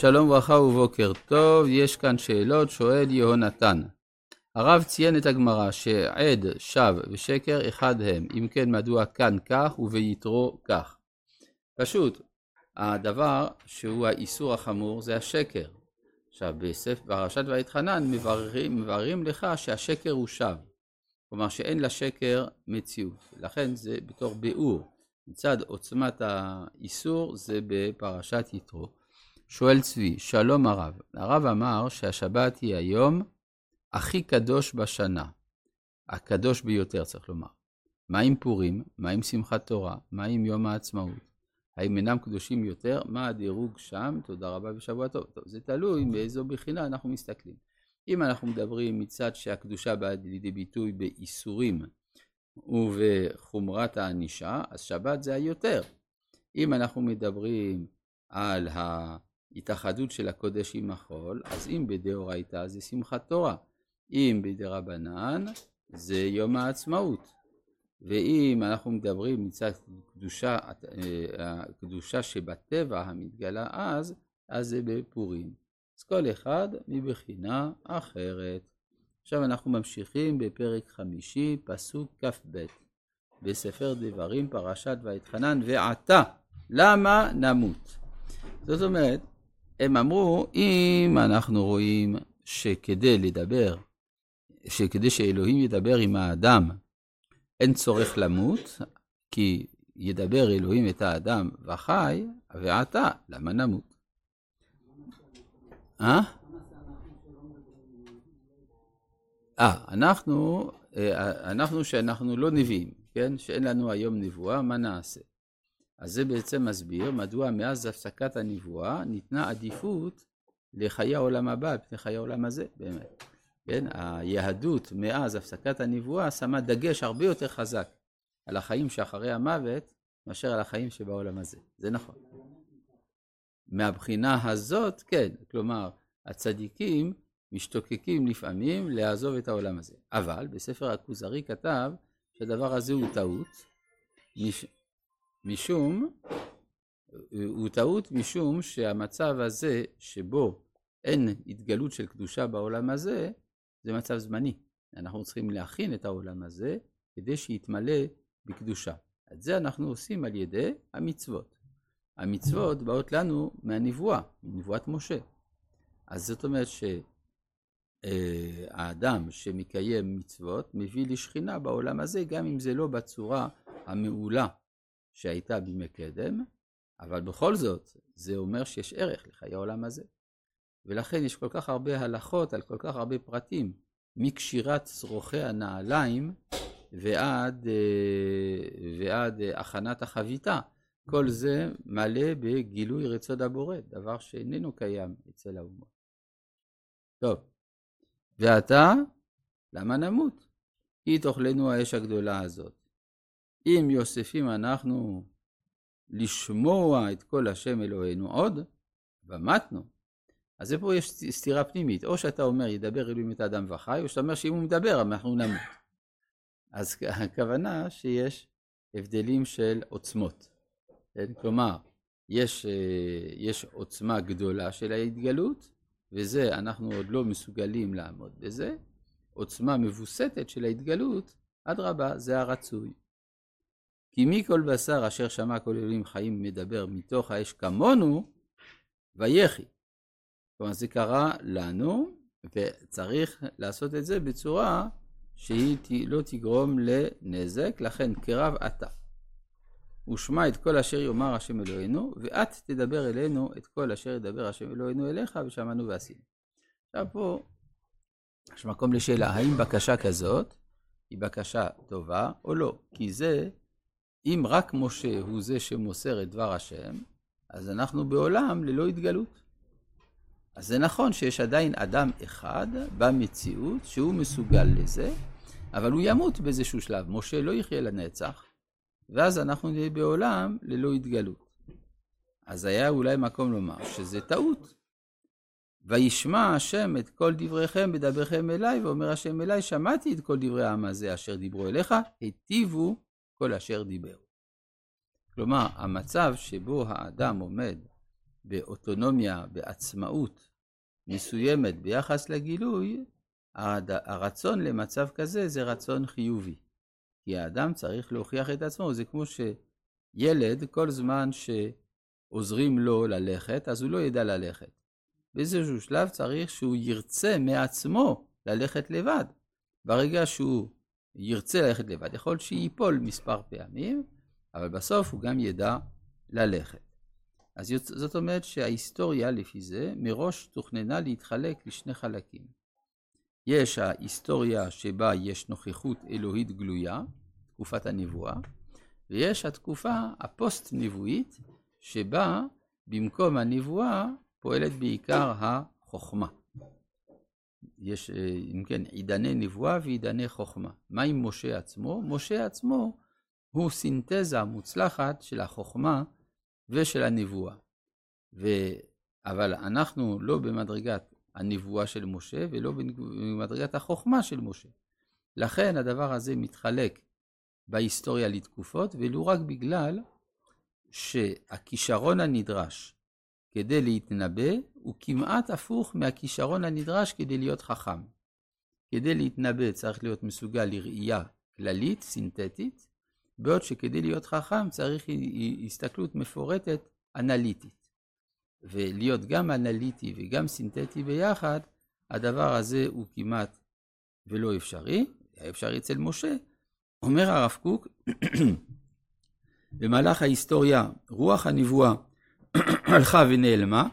שלום וברכה ובוקר טוב, יש כאן שאלות, שואל יהונתן. הרב ציין את הגמרא שעד, שב ושקר אחד הם, אם כן מדוע כאן כך וביתרו כך? פשוט, הדבר שהוא האיסור החמור זה השקר. עכשיו בפרשת ואתחנן מבררים לך שהשקר הוא שב. כלומר שאין לשקר מציאות, לכן זה בתור ביאור. מצד עוצמת האיסור זה בפרשת יתרו. שואל צבי, שלום הרב. הרב אמר שהשבת היא היום הכי קדוש בשנה. הקדוש ביותר צריך לומר. מה עם פורים? מה עם שמחת תורה? מה עם יום העצמאות? האם אינם קדושים יותר? מה הדירוג שם? תודה רבה ושבוע טוב. טוב, זה תלוי באיזו בחינה אנחנו מסתכלים. אם אנחנו מדברים מצד שהקדושה באה לידי ביטוי באיסורים ובחומרת הענישה, אז שבת זה היותר. אם אנחנו מדברים על ההתאחדות של הקודש עם החול, אז אם בדאורייתא זה שמחת תורה, אם בדרבנן זה יום העצמאות, ואם אנחנו מדברים מצד הקדושה שבטבע המתגלה אז זה בפורים. אז כל אחד מבחינה אחרת. עכשיו אנחנו ממשיכים בפרק 5 פסוק כ"ב בספר דברים פרשת ואתחנן, ועתה למה נמות? זאת אומרת, הם אמרו, אם אנחנו רואים שכדי שאלוהים ידבר עם האדם, אין צורך למות, כי ידבר אלוהים את האדם וחי, ועתה, למה נמות? אנחנו שאנחנו לא נביאים, כן? שאין לנו היום נבואה, מה נעשה? אז זה בעצם מסביר מדוע מאז הפסקת הנבואה ניתנה עדיפות לחיי העולם הבא, לפני חיי העולם הזה, באמת. כן? היהדות מאז הפסקת הנבואה שמה דגש הרבה יותר חזק על החיים שאחרי המוות, מאשר על החיים שבעולם הזה. זה נכון. מהבחינה הזאת, כן. כלומר, הצדיקים משתוקקים לפעמים לעזוב את העולם הזה. אבל בספר הכוזרי כתב שהדבר הזה הוא טעות, משום שהמצב הזה שבו אין התגלות של קדושה בעולם הזה, זה מצב זמני. אנחנו צריכים להכין את העולם הזה כדי שיתמלא בקדושה. את זה אנחנו עושים על ידי המצוות. המצוות באות לנו מהנבואה, מנבואת משה. אז זאת אומרת שהאדם שמקיים מצוות מביא לשכינה בעולם הזה, גם אם זה לא בצורה המעולה שהייתה במקדם, אבל בכל זאת זה אומר שיש ערך לחיי העולם הזה. ולכן יש כל כך הרבה הלכות על כל כך הרבה פרטים, מקשירת צרוכי הנעליים ועד הכנת החביתה. כל זה מלא בגילוי רצון הבורא, דבר שאיננו קיים אצל האומה. טוב, ואתה, למה נמות? כי תאכלנו האש הגדולה הזאת. אם יוספים אנחנו לשמוע את כל השם אלוהינו עוד, ומתנו. אז פה יש סתירה פנימית. או שאתה אומר, ידבר אלוהים את האדם וחי, או שאתה אומר שאם הוא מדבר, אנחנו נמות. אז הכוונה שיש הבדלים של עוצמות. כלומר, יש עוצמה גדולה של ההתגלות, וזה אנחנו עוד לא מסוגלים לעמוד בזה. עוצמה מבוסתת של ההתגלות, אדרבה, זה הרצוי. כי מי כל בשר אשר שמע כל אלוהים חיים מדבר מתוך האש כמונו, ויחי. כלומר, זה קרה לנו, וצריך לעשות את זה בצורה שהיא לא תגרום לנזק, לכן קרב אתה. ושמע את כל אשר יאמר השם אלוהינו, ואת תדבר אלינו את כל אשר ידבר השם אלוהינו אליך, ושמענו ועשינו. עכשיו פה, יש מקום לשאלה, האם בקשה כזאת היא בקשה טובה או לא? כי זה, אם רק משה הוא זה שמוסר את דבר השם, אז אנחנו בעולם ללא התגלות. אז זה נכון שיש עדיין אדם אחד במציאות שהוא מסוגל לזה, אבל הוא ימות באיזשהו שלב. משה לא יחיה לנצח, ואז אנחנו נהיה בעולם ללא התגלות. אז היה אולי מקום לומר שזה טעות. וישמע השם את כל דבריכם בדבריכם אליי, ואומר השם אליי, שמעתי את כל דברי העם הזה אשר דיברו אליך, היטיבו כל אשר דיברו. כלומר, המצב שבו האדם עומד באוטונומיה, בעצמאות מסוימת ביחס לגילוי, הרצון למצב כזה זה רצון חיובי. כי האדם צריך להוכיח את עצמו. זה כמו שילד, כל זמן שעוזרים לו ללכת, אז הוא לא ידע ללכת. באיזשהו שלב צריך שהוא ירצה מעצמו ללכת לבד. ברגע שהוא ירצה ללכת לבד, יכול שיפול מספר פעמים, אבל בסוף הוא גם ידע ללכת. אז זאת אומרת שההיסטוריה לפי זה מראש תוכננה להתחלק לשני חלקים. יש ההיסטוריה שבה יש נוכחות אלוהית גלויה, תקופת הנבואה, ויש התקופה הפוסט נבואית שבה במקום הנבואה פועלת בעיקר החוכמה. יש, אם כן, עידני נבואה ועידני חוכמה. מה עם משה עצמו? משה עצמו הוא סינתזה מוצלחת של החוכמה ושל הנבואה. אבל אנחנו לא במדרגת הנבואה של משה ולא במדרגת החוכמה של משה. לכן הדבר הזה מתחלק בהיסטוריה לתקופות, ולו רק בגלל שהכישרון הנדרש כדי להתנבא הוא כמעט הפוך מהכישרון הנדרש כדי להיות חכם. כדי להתנבא צריך להיות מסוגל לראייה כללית, סינתטית, בעוד שכדי להיות חכם צריך הסתכלות מפורטת, אנליטית. ולהיות גם אנליטי וגם סינתטי ביחד, הדבר הזה הוא כמעט ולא אפשרי, אפשרי אצל משה. אומר הרב קוק, במהלך ההיסטוריה, רוח הנבואה הלכה ונעלמה,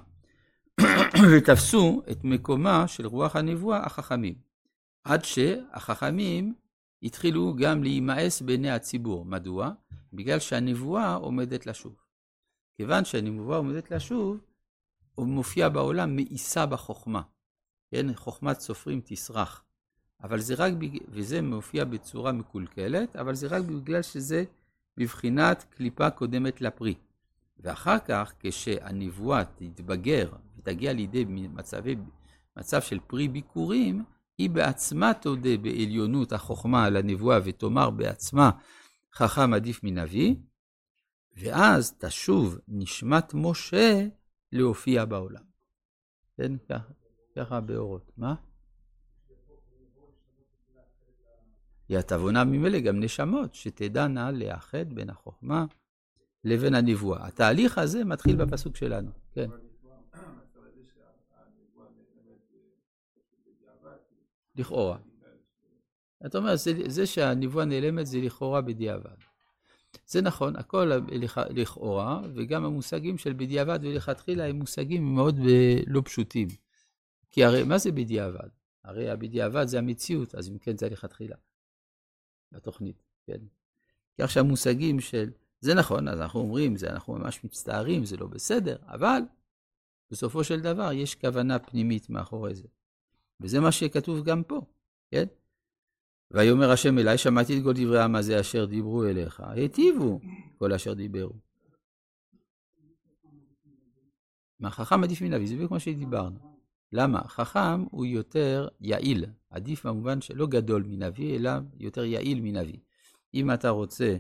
ותפסו את מקומה של רוח הנבואה החכמים. עד שהחכמים התחילו גם להימאס בעיני הציבור. מדוע? בגלל שהנבואה עומדת לשוב. כיוון שהנבואה עומדת לשוב, הוא מופיע בעולם מאיסה בחוכמה. כן? חוכמת סופרים תסרח. אבל זה רק וזה מופיע בצורה מקולקלת, אבל זה רק בגלל שזה בבחינת קליפה קודמת לפרי. ואחר כך, כשהנבואה תתבגר ותגיע לידי מצב של פרי ביקורים, היא בעצמה תודה בעליונות החוכמה על הנבואה ותאמר בעצמה חכם עדיף מנביא, ואז תשוב נשמת משה להופיע בעולם. כן, ככה באורות. מה? היא התבונה ממילא גם נשמות שתדענה לאחד בין החוכמה לבין הנבואה. התהליך הזה מתחיל בפסוק שלנו. כן. לכאורה. אתה אומר, זה שהנבואה נעלמת זה לכאורה בדיעבד. זה נכון, הכל לכאורה, וגם המושגים של בדיעבד ולכתחילה הם מושגים מאוד לא פשוטים. כי הרי, מה זה בדיעבד? הרי הבדיעבד זה המציאות, אז אם כן זה לכתחילה. בתוכנית, כן. כך שהמושגים של, זה נכון, אז אנחנו אומרים, זה אנחנו ממש מצטערים, זה לא בסדר, אבל בסופו של דבר יש כוונה פנימית מאחורי זה. וזה מה שכתוב גם פה, כן? ויאמר השם אליי, שמעתי את כל דברי העם הזה אשר דיברו אליך, היטיבו כל אשר דיברו. מה חכם עדיף מנביא, זה כמו שדיברנו. למה? חכם הוא יותר יעיל, עדיף במובן שלא גדול מנביא, אלא יותר יעיל מנביא. אם אתה רוצה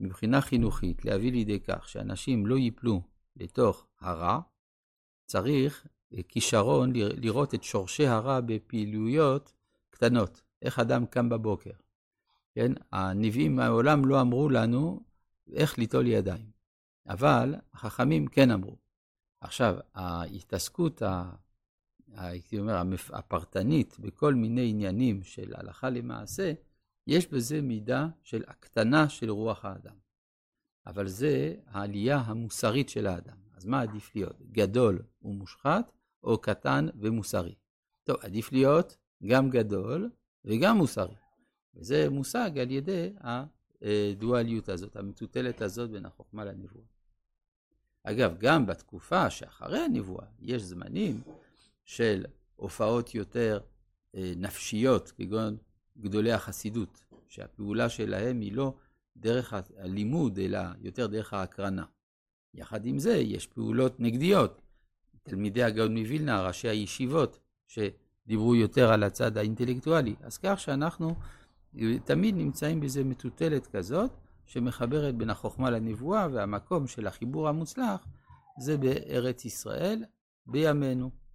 מבחינה חינוכית להביא לידי כך שאנשים לא ייפלו לתוך הרע, צריך כישרון לראות את שורשי הרע בפעילויות קטנות. איך אדם קם בבוקר. כן? הנביאים מהעולם לא אמרו לנו איך ליטול ידיים. אבל החכמים כן אמרו. עכשיו, ההתעסקות הפרטנית בכל מיני עניינים של הלכה למעשה, יש בזה מידה של הקטנה של רוח האדם. אבל זה העלייה המוסרית של האדם. אז מה עדיף להיות? גדול ומושחת או קטן ומוסרי? טוב, עדיף להיות גם גדול וגם מוסרי. וזה מושג על ידי הדואליות הזאת, המטוטלת הזאת בין החוכמה לנבואה. אגב, גם בתקופה שאחרי הנבואה יש זמנים של הופעות יותר נפשיות, כגון גדולי החסידות, שהפעולה שלהם היא לא דרך הלימוד, אלא יותר דרך ההקרנה. יחד עם זה, יש פעולות נגדיות. תלמידי הגאון מווילנה, ראשי הישיבות, שדיברו יותר על הצד האינטלקטואלי. אז כך שאנחנו תמיד נמצאים בזה מטוטלת כזאת, שמחברת בין החוכמה לנבואה, והמקום של החיבור המוצלח זה בארץ ישראל בימינו.